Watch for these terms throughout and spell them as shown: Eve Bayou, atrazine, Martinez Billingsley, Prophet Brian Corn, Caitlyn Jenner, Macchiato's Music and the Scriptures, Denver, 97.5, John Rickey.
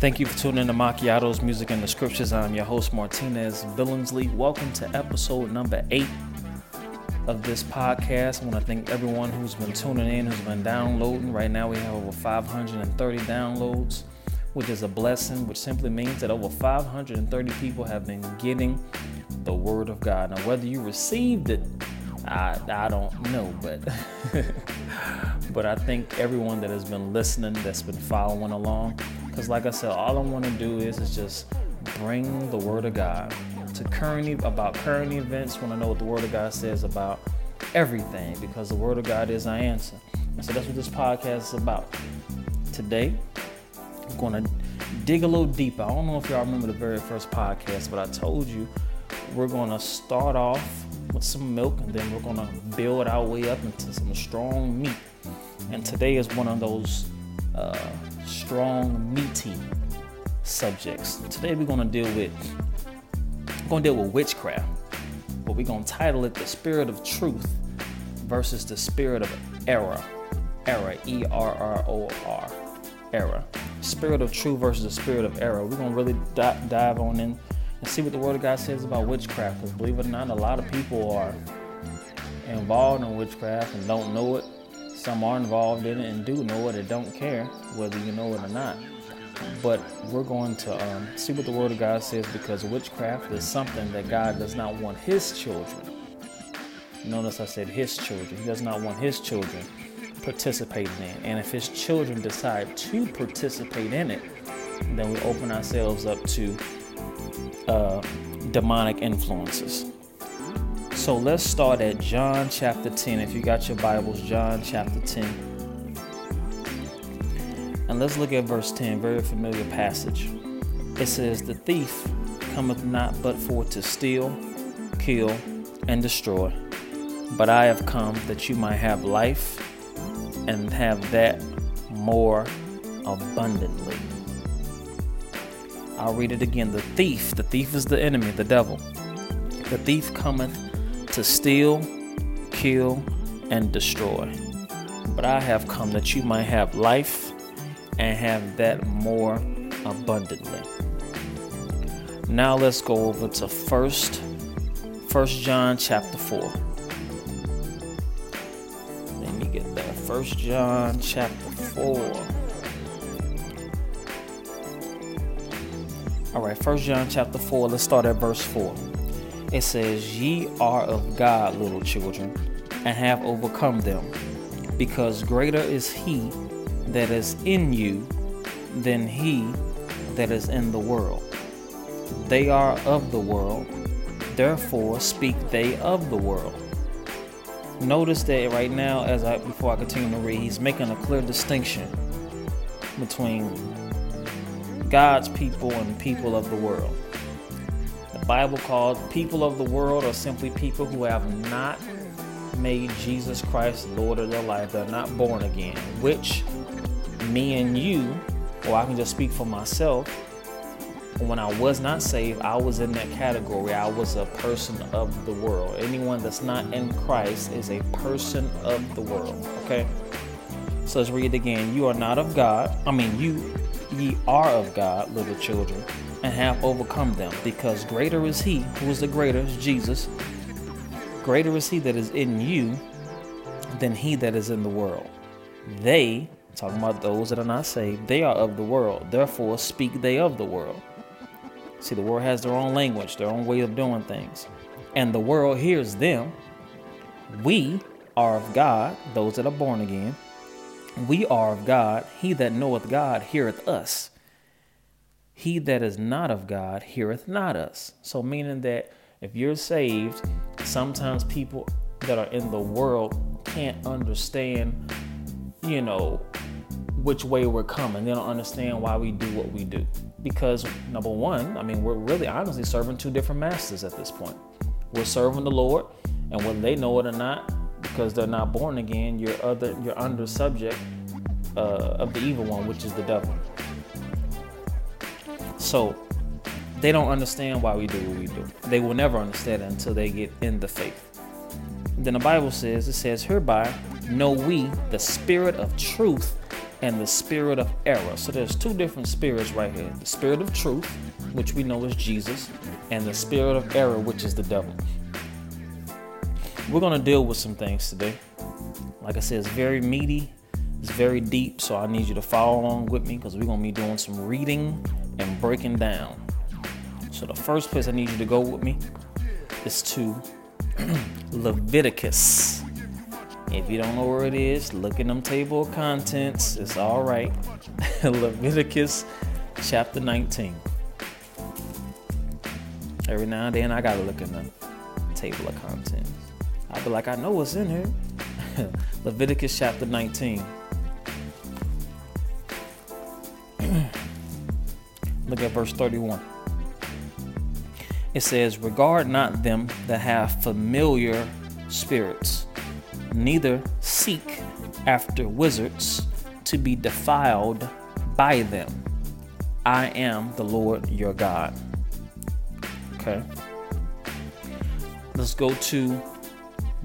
Thank you for tuning in to Macchiato's Music and the Scriptures. I'm your host, Martinez Billingsley. Welcome to episode number 8 of this podcast. I want to thank everyone who's been tuning in, who's been downloading. Right now we have over 530 downloads, which is a blessing, which simply means that over 530 people have been getting the Word of God. Now, whether you received it, I don't know, but but I thank everyone that has been listening, that's been following along. Because like I said, all I want to do is just bring the Word of God about current events. Want to know what the Word of God says about everything, because the Word of God is our answer. And so that's what this podcast is about. Today, I'm going to dig a little deeper. I don't know if y'all remember the very first podcast, but I told you we're going to start off with some milk, and then we're going to build our way up into some strong meat. And today is one of those strong meaty subjects. Today we're going to deal with witchcraft, but we're going to title it The Spirit of Truth versus the Spirit of Error. Error, E-R-R-O-R, error. Spirit of Truth versus the Spirit of Error. We're going to really dive on in and see what the Word of God says about witchcraft, because believe it or not, a lot of people are involved in witchcraft and don't know it. Some are involved in it and do know it and don't care whether you know it or not. But we're going to see what the Word of God says, because witchcraft is something that God does not want His children. Notice I said His children. He does not want His children participating in. And if His children decide to participate in it, then we open ourselves up to demonic influences. So let's start at John chapter 10. If you got your Bibles, John chapter 10. And let's look at verse 10, very familiar passage. It says, "The thief cometh not but for to steal, kill, and destroy. But I have come that you might have life and have that more abundantly." I'll read it again. The thief is the enemy, the devil. "The thief cometh to steal, kill, and destroy. But I have come that you might have life and have that more abundantly." Now let's go over to 1 John chapter 4. Let me get that. 1 John chapter 4. All right, 1 John chapter 4, let's start at verse 4. It says, "Ye are of God, little children, and have overcome them, because greater is He that is in you than he that is in the world. They are of the world, therefore speak they of the world." Notice that right now, before I continue to read, he's making a clear distinction between God's people and people of the world. The Bible called people of the world are simply people who have not made Jesus Christ Lord of their life. They're not born again, which me and you, or I can just speak for myself, when I was not saved, I was in that category. I was a person of the world. Anyone that's not in Christ is a person of the world, okay? So let's read it again. "Ye are of God, little children, and have overcome them, because greater is He," who is the greater, Jesus, "greater is He that is in you than he that is in the world. They," talking about those that are not saved, "they are of the world, therefore speak they of the world." See, the world has their own language, their own way of doing things, and the world hears them. "We are of God," those that are born again, "we are of God. He that knoweth God heareth us. He that is not of God heareth not us." So meaning that if you're saved, sometimes people that are in the world can't understand, which way we're coming. They don't understand why we do what we do. Because number one, we're really honestly serving two different masters at this point. We're serving the Lord, and whether they know it or not, because they're not born again, you're under subject of the evil one, which is the devil. So they don't understand why we do what we do. They will never understand it until they get in the faith. Then the Bible says, "Hereby know we the spirit of truth and the spirit of error. So there's two different spirits right here. The spirit of truth, which we know is Jesus, and the spirit of error, which is the devil. We're going to deal with some things today. Like I said, it's very meaty, it's very deep, so I need you to follow along with me because we're going to be doing some reading and breaking down. So the first place I need you to go with me is to Leviticus. If you don't know where it is, look in them table of contents. It's all right. Leviticus chapter 19. Every now and then I got to look in the table of contents. I feel like I know what's in here. Leviticus chapter 19. Look at verse 31. It says, "Regard not them that have familiar spirits, neither seek after wizards to be defiled by them. I am the Lord your God." Okay. Let's go to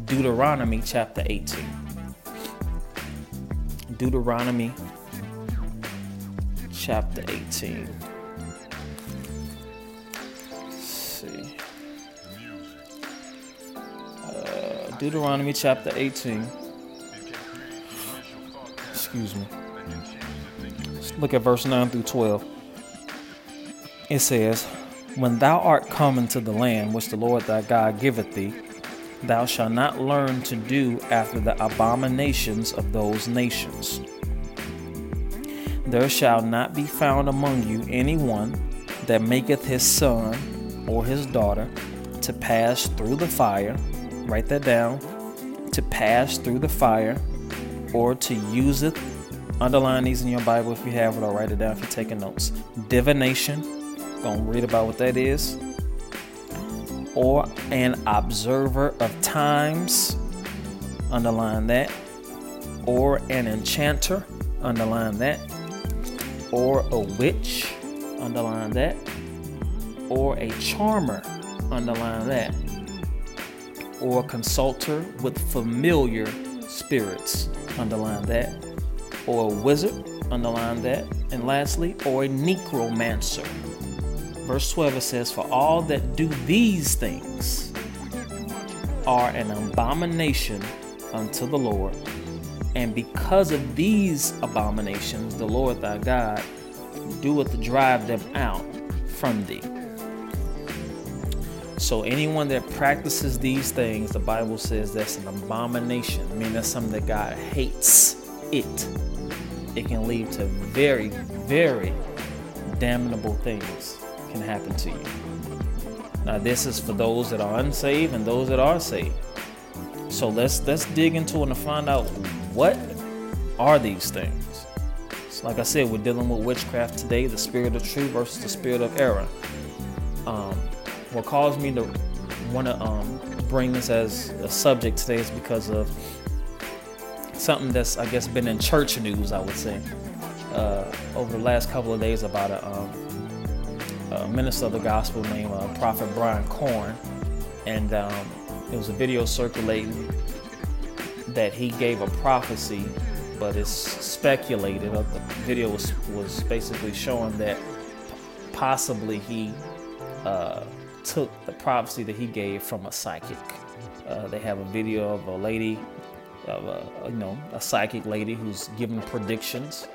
Deuteronomy chapter 18. Deuteronomy chapter 18. Let's see. Deuteronomy chapter 18. Excuse me. Let's look at verse 9 through 12. It says, "When thou art come into the land which the Lord thy God giveth thee, thou shalt not learn to do after the abominations of those nations. There shall not be found among you any one that maketh his son or his daughter to pass through the fire," write that down, "to pass through the fire, or to useth," underline these in your Bible if you have it, or write it down if you're taking notes, "divination," gonna read about what that is, "or an observer of times," underline that, "or an enchanter," underline that, "or a witch," underline that, "or a charmer," underline that, "or a consulter with familiar spirits," underline that, "or a wizard," underline that, and lastly, "or a necromancer." Verse 12, it says, "For all that do these things are an abomination unto the Lord. And because of these abominations, the Lord thy God doeth drive them out from thee." So anyone that practices these things, the Bible says that's an abomination. I mean, that's something that God hates it. It can lead to very, very damnable things can happen to you. Now this is for those that are unsaved and those that are saved. So let's dig into it and find out, what are these things? So like I said, we're dealing with witchcraft today, the spirit of truth versus the spirit of error. What caused me to want to bring this as a subject today is because of something that's, I guess, been in church news, I would say, over the last couple of days about a minister of the gospel named Prophet Brian Corn, and there was a video circulating that he gave a prophecy, but it's speculated. The video was basically showing that possibly he took the prophecy that he gave from a psychic. They have a video of a lady, a psychic lady who's giving predictions.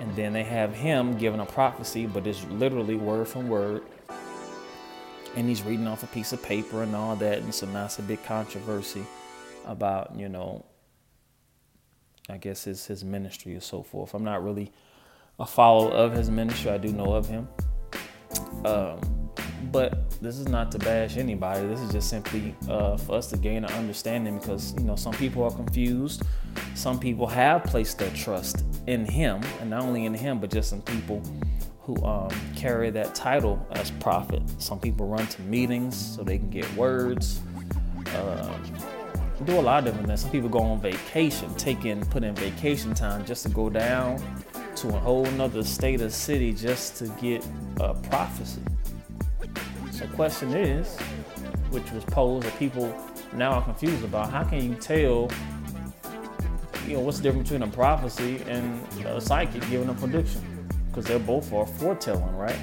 And then they have him giving a prophecy, but it's literally word from word. And he's reading off a piece of paper and all that. And so now it's a big controversy about, I guess it's his ministry and so forth. I'm not really a follower of his ministry. I do know of him. But this is not to bash anybody. This is just simply for us to gain an understanding because, some people are confused. Some people have placed their trust in him, and not only in him, but just in people who carry that title as prophet. Some people run to meetings so they can get words, do a lot of different things. Some people go on vacation, put in vacation time just to go down to a whole nother state or city just to get a prophecy. So the question is, which was posed that people now are confused about, how can you tell you know, what's the difference between a prophecy and a psychic giving a prediction? Because they're both are foretelling, right?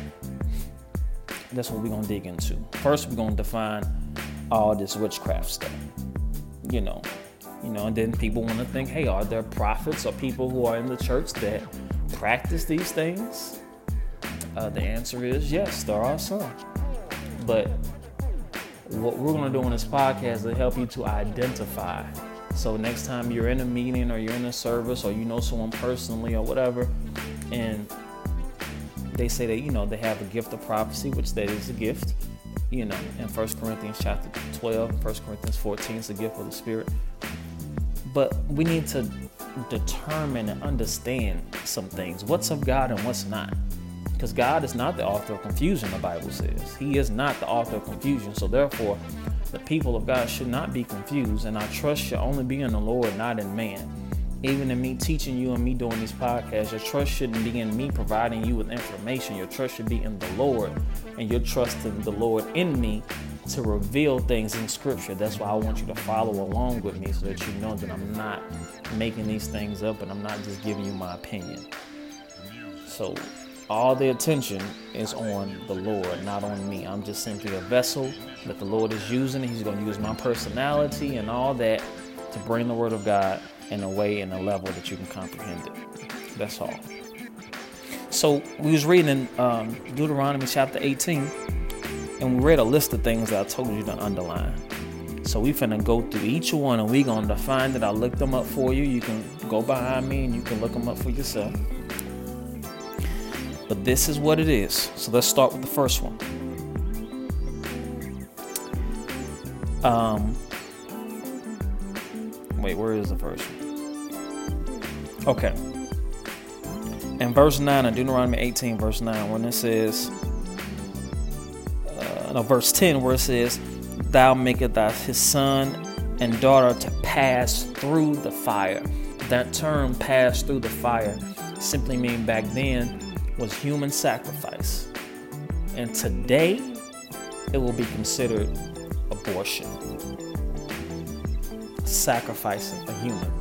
That's what we're going to dig into. First, we're going to define all this witchcraft stuff, you know, and then people want to think, hey, are there prophets or people who are in the church that practice these things? The answer is yes, there are some. But what we're going to do on this podcast is to help you to identify. So next time you're in a meeting or you're in a service or you know someone personally or whatever, and they say that, you know, they have a gift of prophecy, which that is a gift, you know, in 1 Corinthians chapter 12, 1 Corinthians 14 is the gift of the Spirit. But we need to determine and understand some things. What's of God and what's not? Because God is not the author of confusion, the Bible says. He is not the author of confusion. So therefore, the people of God should not be confused. And our trust should only be in the Lord, not in man. Even in me teaching you and me doing these podcasts, your trust shouldn't be in me providing you with information. Your trust should be in the Lord, and you're trusting the Lord in me to reveal things in Scripture. That's why I want you to follow along with me so that you know that I'm not making these things up and I'm not just giving you my opinion. So all the attention is on the Lord, not on me. I'm just simply a vessel that the Lord is using. He's going to use my personality and all that to bring the Word of God in a way and a level that you can comprehend it. That's all. So we was reading in Deuteronomy chapter 18, and we read a list of things that I told you to underline. So we finna go through each one, and we gonna define that. I looked them up for you. You can go behind me and you can look them up for yourself. But this is what it is. So let's start with the first one. Wait, where is the verse? Okay. In verse 9 of Deuteronomy 18, verse 9, when it says, verse 10, where it says, thou maketh his son and daughter to pass through the fire. That term, pass through the fire, simply mean back then was human sacrifice. And today, it will be considered abortion. Sacrificing a human,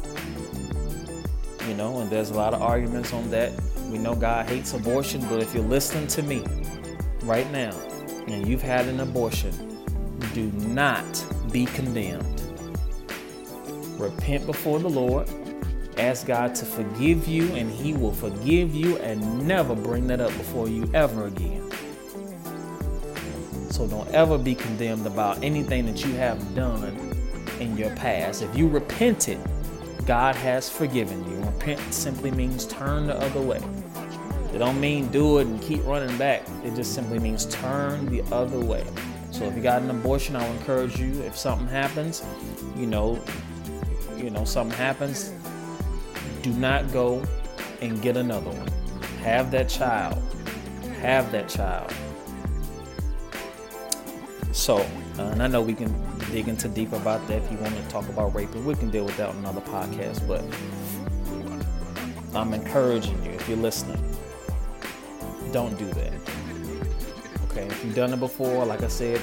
you know, and there's a lot of arguments on that. We know God hates abortion, but if you're listening to me right now and you've had an abortion, do not be condemned. Repent before the Lord, ask God to forgive you, and He will forgive you, and never bring that up before you ever again. So don't ever be condemned about anything that you have done in your past. If you repented, God has forgiven you. Repent simply means turn the other way. It don't mean do it and keep running back. It just simply means turn the other way. So if you got an abortion, I would encourage you, if something happens, you know, something happens, do not go and get another one. Have that child. So, and I know we can dig into deeper about that if you want to talk about rape, and we can deal with that on another podcast, but I'm encouraging you, if you're listening, don't do that. Okay, if you've done it before, like I said,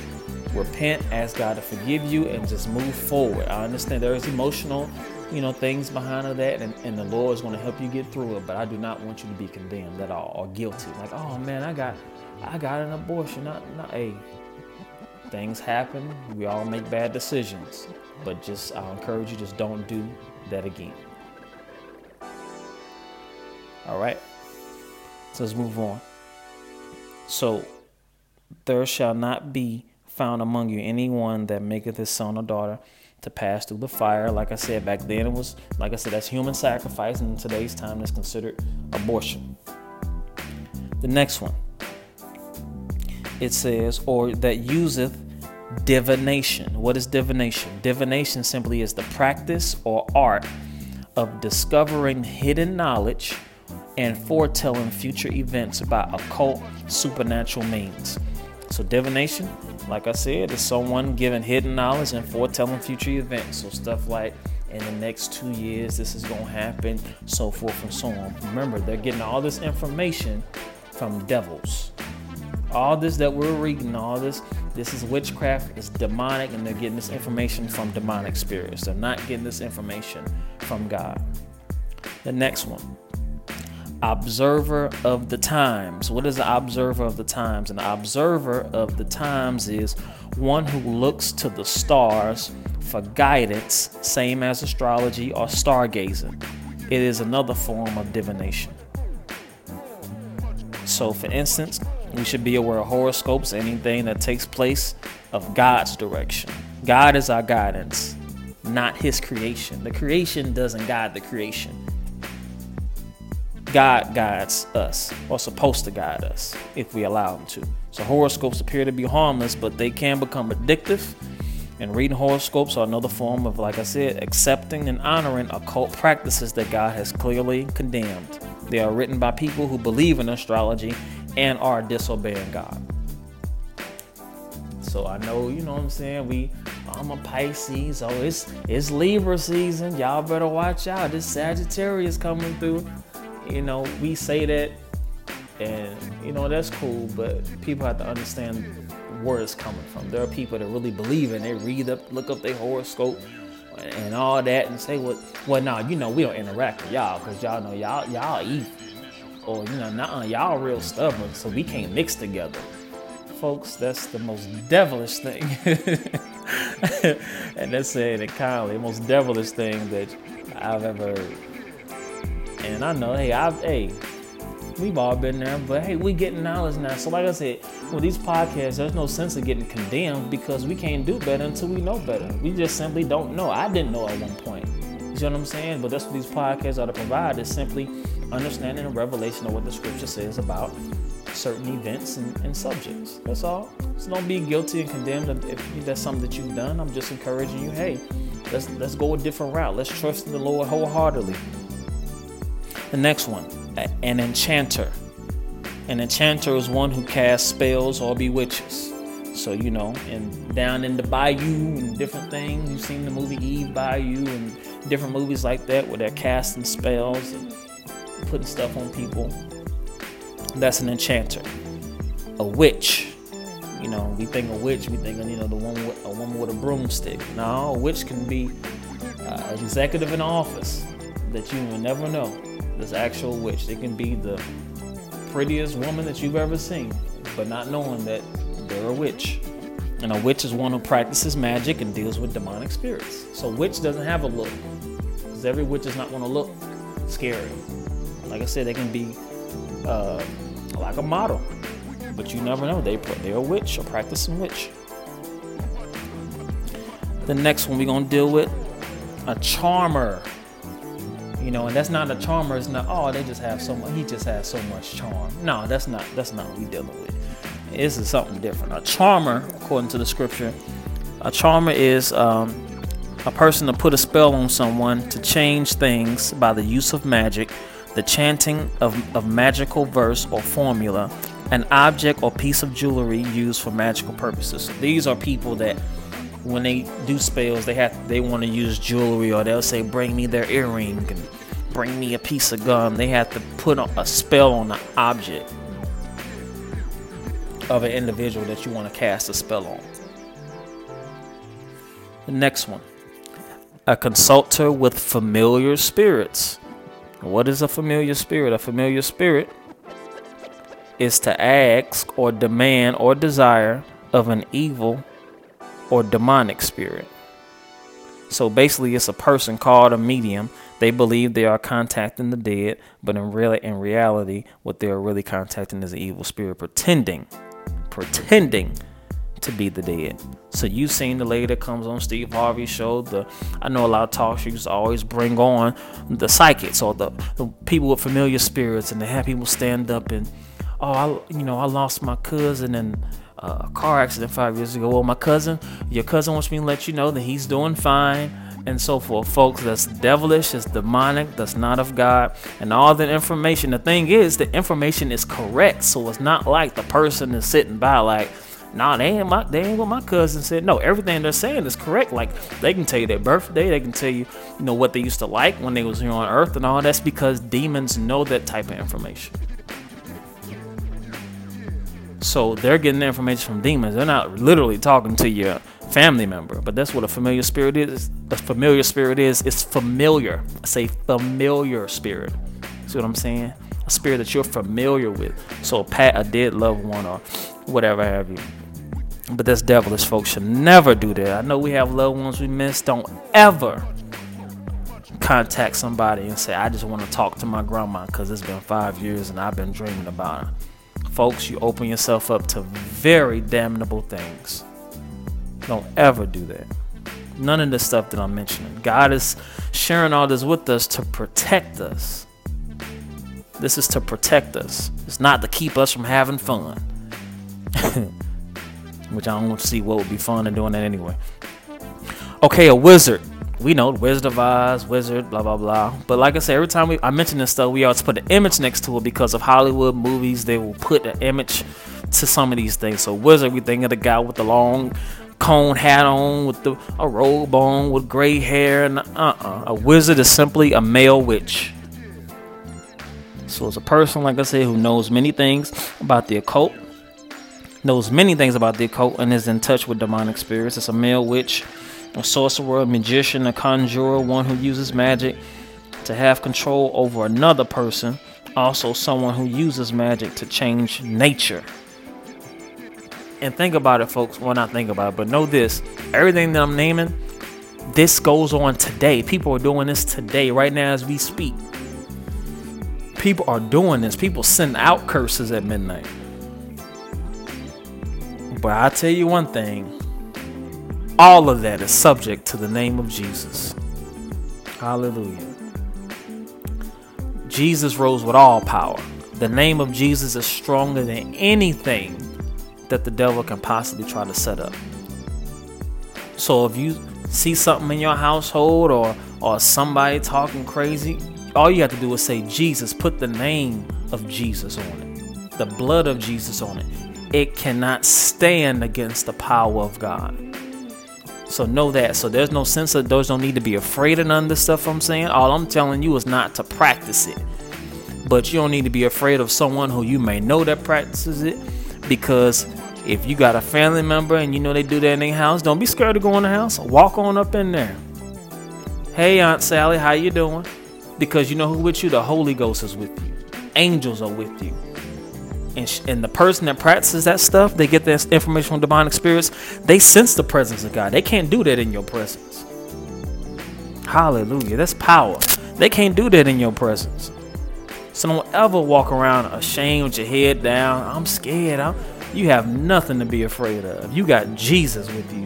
repent, ask God to forgive you, and just move forward. I understand there is emotional, you know, things behind of that, and the Lord is going to help you get through it, but I do not want you to be condemned at all or guilty. Like, oh man, I got an abortion, not a... Things happen. We all make bad decisions. But I'll encourage you, just don't do that again. All right. So let's move on. So, there shall not be found among you anyone that maketh his son or daughter to pass through the fire. Like I said, back then it was, like I said, that's human sacrifice. And in today's time, that's considered abortion. The next one. It says, or that useth divination. What is divination? Divination simply is the practice or art of discovering hidden knowledge and foretelling future events by occult supernatural means. So divination, like I said, is someone giving hidden knowledge and foretelling future events. So stuff like, in the next 2 years, this is going to happen, so forth and so on. Remember, they're getting all this information from devils. All this that we're reading, this is witchcraft, it's demonic, and they're getting this information from demonic spirits. They're not getting this information from God. The next one, observer of the times. What is the observer of the times? An observer of the times is one who looks to the stars for guidance, same as astrology or stargazing. It is another form of divination. So for instance, we should be aware of horoscopes, anything that takes place of God's direction. God is our guidance, not his creation. The creation doesn't guide the creation. God guides us, or supposed to guide us, if we allow him to. So horoscopes appear to be harmless, but they can become addictive. And reading horoscopes are another form of, like I said, accepting and honoring occult practices that God has clearly condemned. They are written by people who believe in astrology and are disobeying God. So I know, you know what I'm saying, I'm a Pisces, so it's Libra season. Y'all better watch out. This Sagittarius coming through. You know, we say that, and you know, that's cool, but people have to understand where it's coming from. There are people that really believe and they look up their horoscope and all that and say, well, you know, we don't interact with y'all because y'all know y'all evil. Or, you know, y'all real stubborn, so we can't mix together. Folks, that's the most devilish thing. And that's saying it kindly, the most devilish thing that I've ever heard. And I know, we've all been there, but hey, we getting knowledge now. So like I said, with these podcasts, there's no sense of getting condemned because we can't do better until we know better. We just simply don't know. I didn't know at one point. You know what I'm saying? But that's what these podcasts are to provide, is simply understanding and revelation of what the scripture says about certain events and subjects. That's all. So don't be guilty and condemned if that's something that you've done. I'm just encouraging you, hey, let's go a different route. Let's trust in the Lord wholeheartedly. The next one, an enchanter. An enchanter is one who casts spells or bewitches. So, you know, and down in the bayou and different things, you've seen the movie Eve Bayou and different movies like that where they're casting spells and putting stuff on people. That's an enchanter. A witch. You know, we think of witch, we think of, you know, a woman with a broomstick. No, a witch can be an executive in office that you will never know. This actual witch. They can be the prettiest woman that you've ever seen, but not knowing that they're a witch. And a witch is one who practices magic and deals with demonic spirits. So witch doesn't have a look, because every witch is not going to look scary. Like I said, they can be like a model, but you never know. They're a witch or practicing witch. The next one we're going to deal with, a charmer. You know, and that's not a charmer. It's not, oh, they just have so much. He just has so much charm. No, that's not what we're dealing with. This is something different. A charmer, according to the scripture, a charmer is a person to put a spell on someone to change things by the use of magic, the chanting of magical verse or formula, an object or piece of jewelry used for magical purposes. So these are people that, when they do spells, they want to use jewelry, or they'll say, "Bring me their earring," and "Bring me a piece of gum." They have to put a spell on the object of an individual that you want to cast a spell on. The next one, a consulter with familiar spirits. What is a familiar spirit? A familiar spirit is to ask or demand or desire of an evil or demonic spirit. So basically, it's a person called a medium. They believe they are contacting the dead, but in reality, what they are really contacting is an evil spirit pretending to be the dead. So you've seen the lady that comes on Steve Harvey's show. I know a lot of talk shows always bring on the psychics or the people with familiar spirits, and they have people stand up and, oh, I lost my cousin and a car accident 5 years ago. Well, your cousin wants me to let you know that he's doing fine, and so forth. Folks, that's devilish, it's demonic, that's not of God. And all the information, the thing is, the information is correct. So it's not like the person is sitting by like, nah, they ain't what my cousin said. No, everything they're saying is correct. Like, they can tell you their birthday, they can tell you, you know, what they used to like when they was here on earth and all. That's because demons know that type of information. So they're getting their information from demons. They're not literally talking to your family member. But that's what a familiar spirit is. A familiar spirit is, it's familiar. I say familiar spirit. See what I'm saying? A spirit that you're familiar with. So pat a dead loved one or whatever have you. But that's devilish, folks. Should never do that. I know we have loved ones we miss. Don't ever contact somebody and say, I just want to talk to my grandma because it's been 5 years and I've been dreaming about her. Folks, you open yourself up to very damnable things. Don't ever do that. None of the stuff that I'm mentioning. God is sharing all this with us to protect us. This is to protect us. It's not to keep us from having fun. Which I don't want to see what would be fun in doing that anyway. Okay, a wizard. We know Wizard of Oz, wizard, blah, blah, blah. But like I said, every time I mention this stuff, we always put an image next to it because of Hollywood movies. They will put an image to some of these things. So wizard, we think of the guy with the long cone hat on, with a robe on, with gray hair. And A wizard is simply a male witch. So it's a person, like I said, who knows many things about the occult. Knows many things about the occult and is in touch with demonic spirits. It's a male witch, a sorcerer, a magician, a conjurer, one who uses magic to have control over another person. Also someone who uses magic to change nature. And think about it, folks. Well, not think about it, but know this. Everything that I'm naming, this goes on today. People are doing this today, right now as we speak. People are doing this. People send out curses at midnight. But I tell you one thing, all of that is subject to the name of Jesus. Hallelujah. Jesus rose with all power. The name of Jesus is stronger than anything that the devil can possibly try to set up. So if you see something in your household or somebody talking crazy, all you have to do is say Jesus, put the name of Jesus on it, the blood of Jesus on it. It cannot stand against the power of God. So know that. So there's no sense that those don't need to be afraid of none of this stuff I'm saying. All I'm telling you is not to practice it. But you don't need to be afraid of someone who you may know that practices it. Because if you got a family member and you know they do that in their house, don't be scared to go in the house. Walk on up in there. Hey, Aunt Sally, how you doing? Because you know who with you? The Holy Ghost is with you. Angels are with you. And the person that practices that stuff, they get this information from demonic spirits. They sense the presence of God. They can't do that in your presence. Hallelujah. That's power. They can't do that in your presence. So don't ever walk around ashamed with your head down. I'm scared. You have nothing to be afraid of. You got Jesus with you.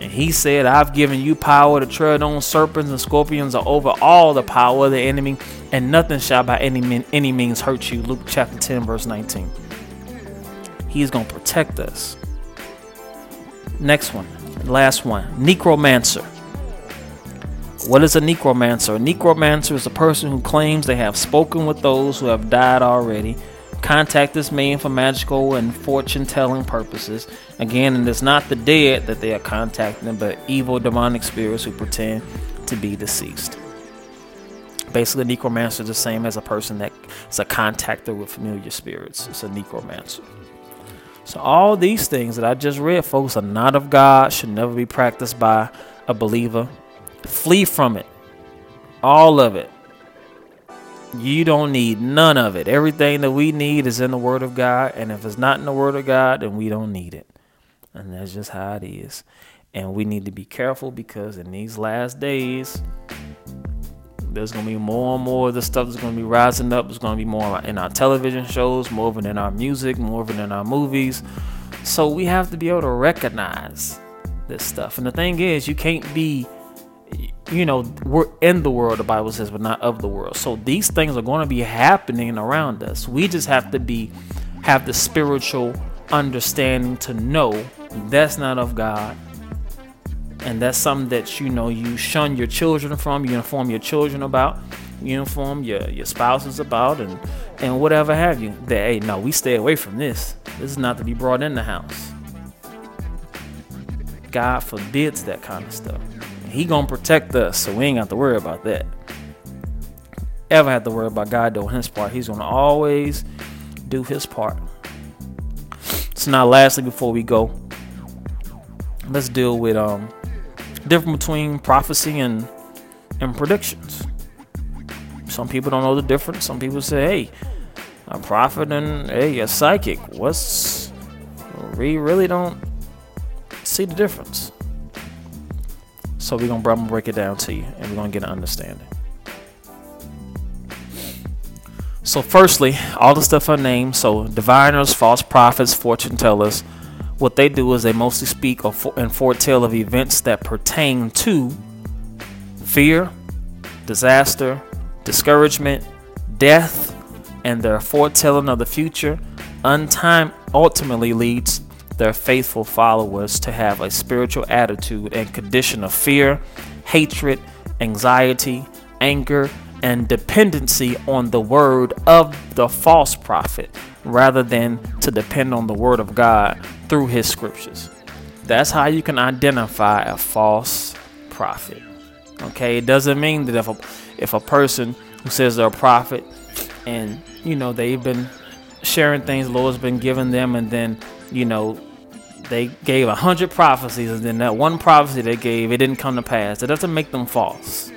And he said, I've given you power to tread on serpents and scorpions, are over all the power of the enemy. And nothing shall by any means hurt you. Luke chapter 10 verse 19. He's going to protect us. Next one. Last one. Necromancer. What is a necromancer? A necromancer is a person who claims they have spoken with those who have died already. Contact is made for magical and fortune-telling purposes. Again, and it's not the dead that they are contacting, but evil demonic spirits who pretend to be deceased. Basically, necromancer is the same as a person that is a contactor with familiar spirits. It's a necromancer. So all these things that I just read, folks, are not of God, should never be practiced by a believer. Flee from it. All of it. You don't need none of it. Everything that we need is in the Word of God. And if it's not in the Word of God, then we don't need it. And that's just how it is. And we need to be careful because in these last days, there's going to be more and more of the stuff that's going to be rising up. It's going to be more in our television shows, more of it in our music, more of it in our movies. So we have to be able to recognize this stuff. And the thing is, you can't be, we're in the world, the Bible says, but not of the world. So these things are going to be happening around us. We just have to have the spiritual understanding to know that's not of God. And that's something that, you shun your children from, you inform your children about, you inform your spouses about, and whatever have you. That, hey, no, we stay away from this. This is not to be brought in the house. God forbids that kind of stuff. He going to protect us, so we ain't got to worry about that. Ever have to worry about God doing his part. He's going to always do his part. So now lastly, before we go, let's deal with difference between prophecy and predictions. Some people don't know the difference. Some people say, hey, a prophet and hey, a psychic. We really don't see the difference. So we're going to break it down to you, and we're going to get an understanding. So firstly, all the stuff I named, so diviners, false prophets, fortune tellers, what they do is they mostly speak and foretell of events that pertain to fear, disaster, discouragement, death, and their foretelling of the future on time ultimately leads their faithful followers to have a spiritual attitude and condition of fear, hatred, anxiety, anger, and dependency on the word of the false prophet rather than to depend on the word of God through his scriptures. That's how you can identify a false prophet. Okay, it doesn't mean that if a person who says they're a prophet and, you know, they've been sharing things the Lord's been giving them, and then, you know, they gave 100 prophecies, and then that one prophecy they gave, it didn't come to pass. It doesn't make them false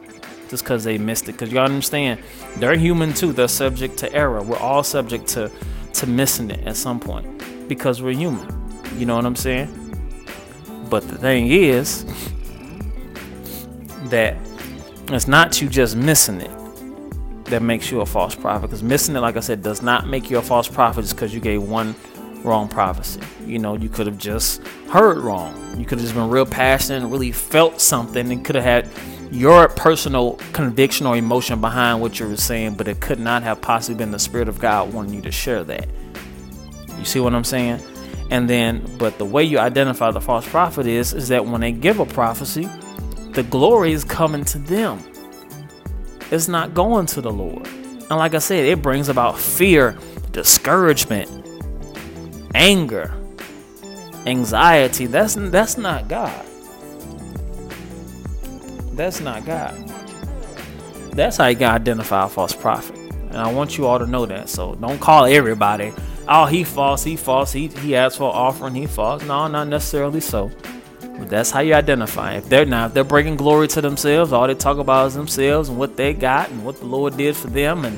just because they missed it, because you gotta understand, they're human too. They're subject to error. We're all subject to missing it at some point because we're human. You know what I'm saying? But the thing is that it's not you just missing it that makes you a false prophet, because missing it, like I said, does not make you a false prophet just because you gave one wrong prophecy. You know, you could have just heard wrong. You could have just been real passionate and really felt something and could have had your personal conviction or emotion behind what you were saying, but it could not have possibly been the Spirit of God wanting you to share that. You see what I'm saying? And then, but the way you identify the false prophet is that when they give a prophecy, the glory is coming to them. It's not going to the Lord. And like I said, it brings about fear, discouragement, anger, anxiety. That's not God. That's not God. That's how you can identify a false prophet. And I want you all to know that. So don't call everybody, oh, he false, he asked for an offering, he false. No, not necessarily so. But that's how you identify. If they're bringing glory to themselves, all they talk about is themselves and what they got and what the Lord did for them. And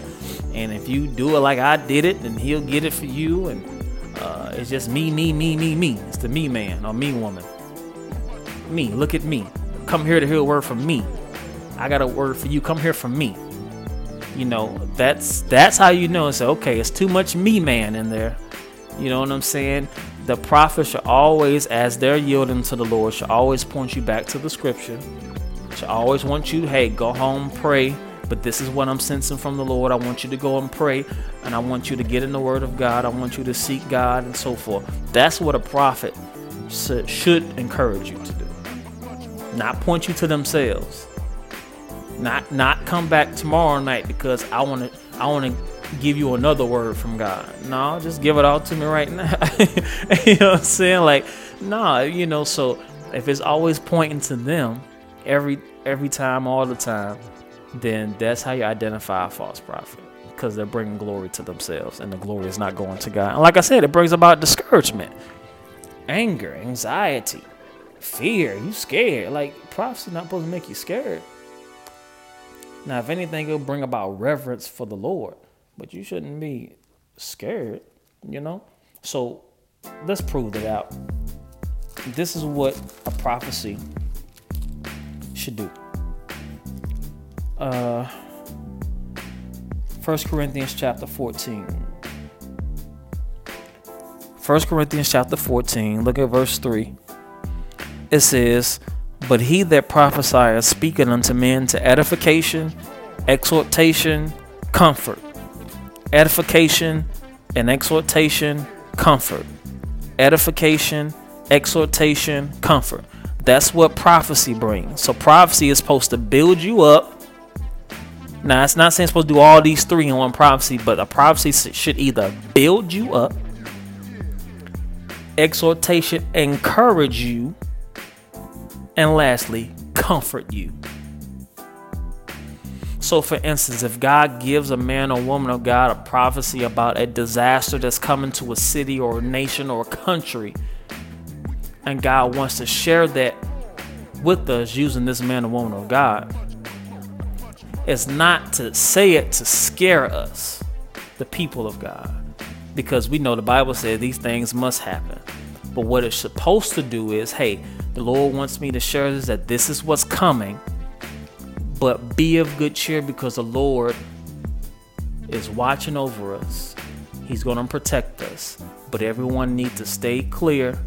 if you do it like I did it, then he'll get it for you. And it's just me. It's the me man or me woman. Me, look at me. Come here to hear a word from me. I got a word for you. Come here from me. You know, that's how you know and say, okay, it's too much me man in there. You know what I'm saying? The prophet should always, as they're yielding to the Lord, should always point you back to the scripture. Should always want you, hey, go home, pray. But this is what I'm sensing from the Lord. I want you to go and pray, and I want you to get in the word of God. I want you to seek God and so forth. That's what a prophet should encourage you to do. Not point you to themselves. Not come back tomorrow night because I want to give you another word from God. No, just give it all to me right now. You know what I'm saying? Like, no, you know, so if it's always pointing to them every time, all the time, then that's how you identify a false prophet, because they're bringing glory to themselves and the glory is not going to God. And like I said, it brings about discouragement, anger, anxiety, fear. You scared. Like, prophecy not supposed to make you scared. Now, if anything, it'll bring about reverence for the Lord, but you shouldn't be scared, you know? So let's prove it out. This is what a prophecy should do. 1 Corinthians chapter 14, look at verse 3. It says, but he that prophesieth speaketh unto men to edification, exhortation, comfort. Edification and exhortation, comfort. Edification, exhortation, comfort. That's what prophecy brings. So prophecy is supposed to build you up. Now, it's not saying it's supposed to do all these three in one prophecy, but a prophecy should either build you up, exhortation encourage you, and lastly, comfort you. So for instance, if God gives a man or woman of God a prophecy about a disaster that's coming to a city or a nation or a country, and God wants to share that with us using this man or woman of God, it's not to say it to scare us, the people of God, because we know the Bible says these things must happen. But what it's supposed to do is, hey, the Lord wants me to share this, that this is what's coming, but be of good cheer because the Lord is watching over us. He's going to protect us, but everyone needs to stay clear,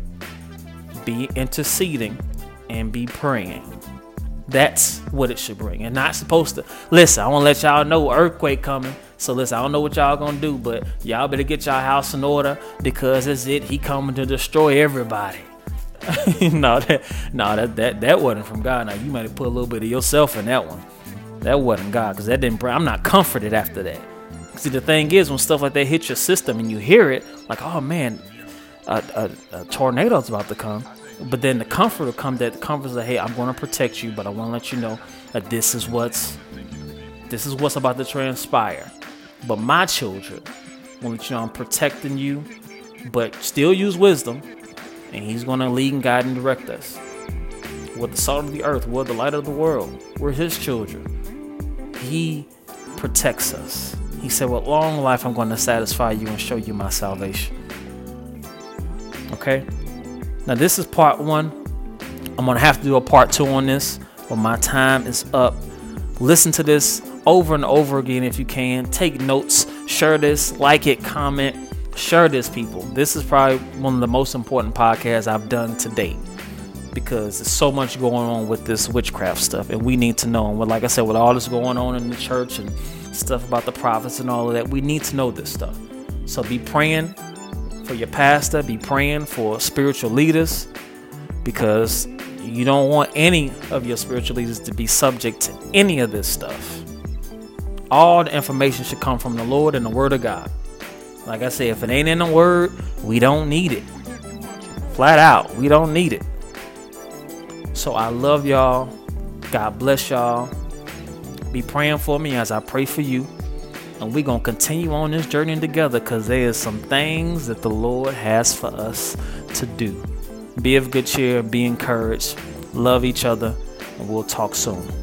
be interceding, and be praying. That's what it should bring. And not supposed to, listen, I want to let y'all know earthquake coming. So listen, I don't know what y'all going to do, but y'all better get y'all house in order because that's it. He coming to destroy everybody. No, that wasn't from God. Now, you might have put a little bit of yourself in that one. That wasn't God, because that didn't bring, I'm not comforted after that. See, the thing is, when stuff like that hits your system and you hear it, like, oh man, a tornado's about to come. But then the comfort will come, that the comfort is like, hey, I'm going to protect you, but I want to let you know that this is what's about to transpire. But my children, I want to let you know I'm protecting you, but still use wisdom. And he's going to lead and guide and direct us. We're the salt of the earth. We're the light of the world. We're his children. He protects us. He said, with long life, I'm going to satisfy you and show you my salvation. Okay? Now, this is part one. I'm going to have to do a part two on this, but my time is up. Listen to this over and over again if you can. Take notes. Share this. Like it. Comment. Share this, people. This is probably one of the most important podcasts I've done to date because there's so much going on with this witchcraft stuff, and we need to know. And like I said, with all this going on in the church and stuff about the prophets and all of that, we need to know this stuff. So be praying for your pastor, be praying for spiritual leaders, because you don't want any of your spiritual leaders to be subject to any of this stuff. All the information should come from the Lord and the Word of God. Like I said, if it ain't in the word, we don't need it. Flat out, we don't need it. So I love y'all. God bless y'all. Be praying for me as I pray for you. And we're going to continue on this journey together because there is some things that the Lord has for us to do. Be of good cheer. Be encouraged. Love each other. And we'll talk soon.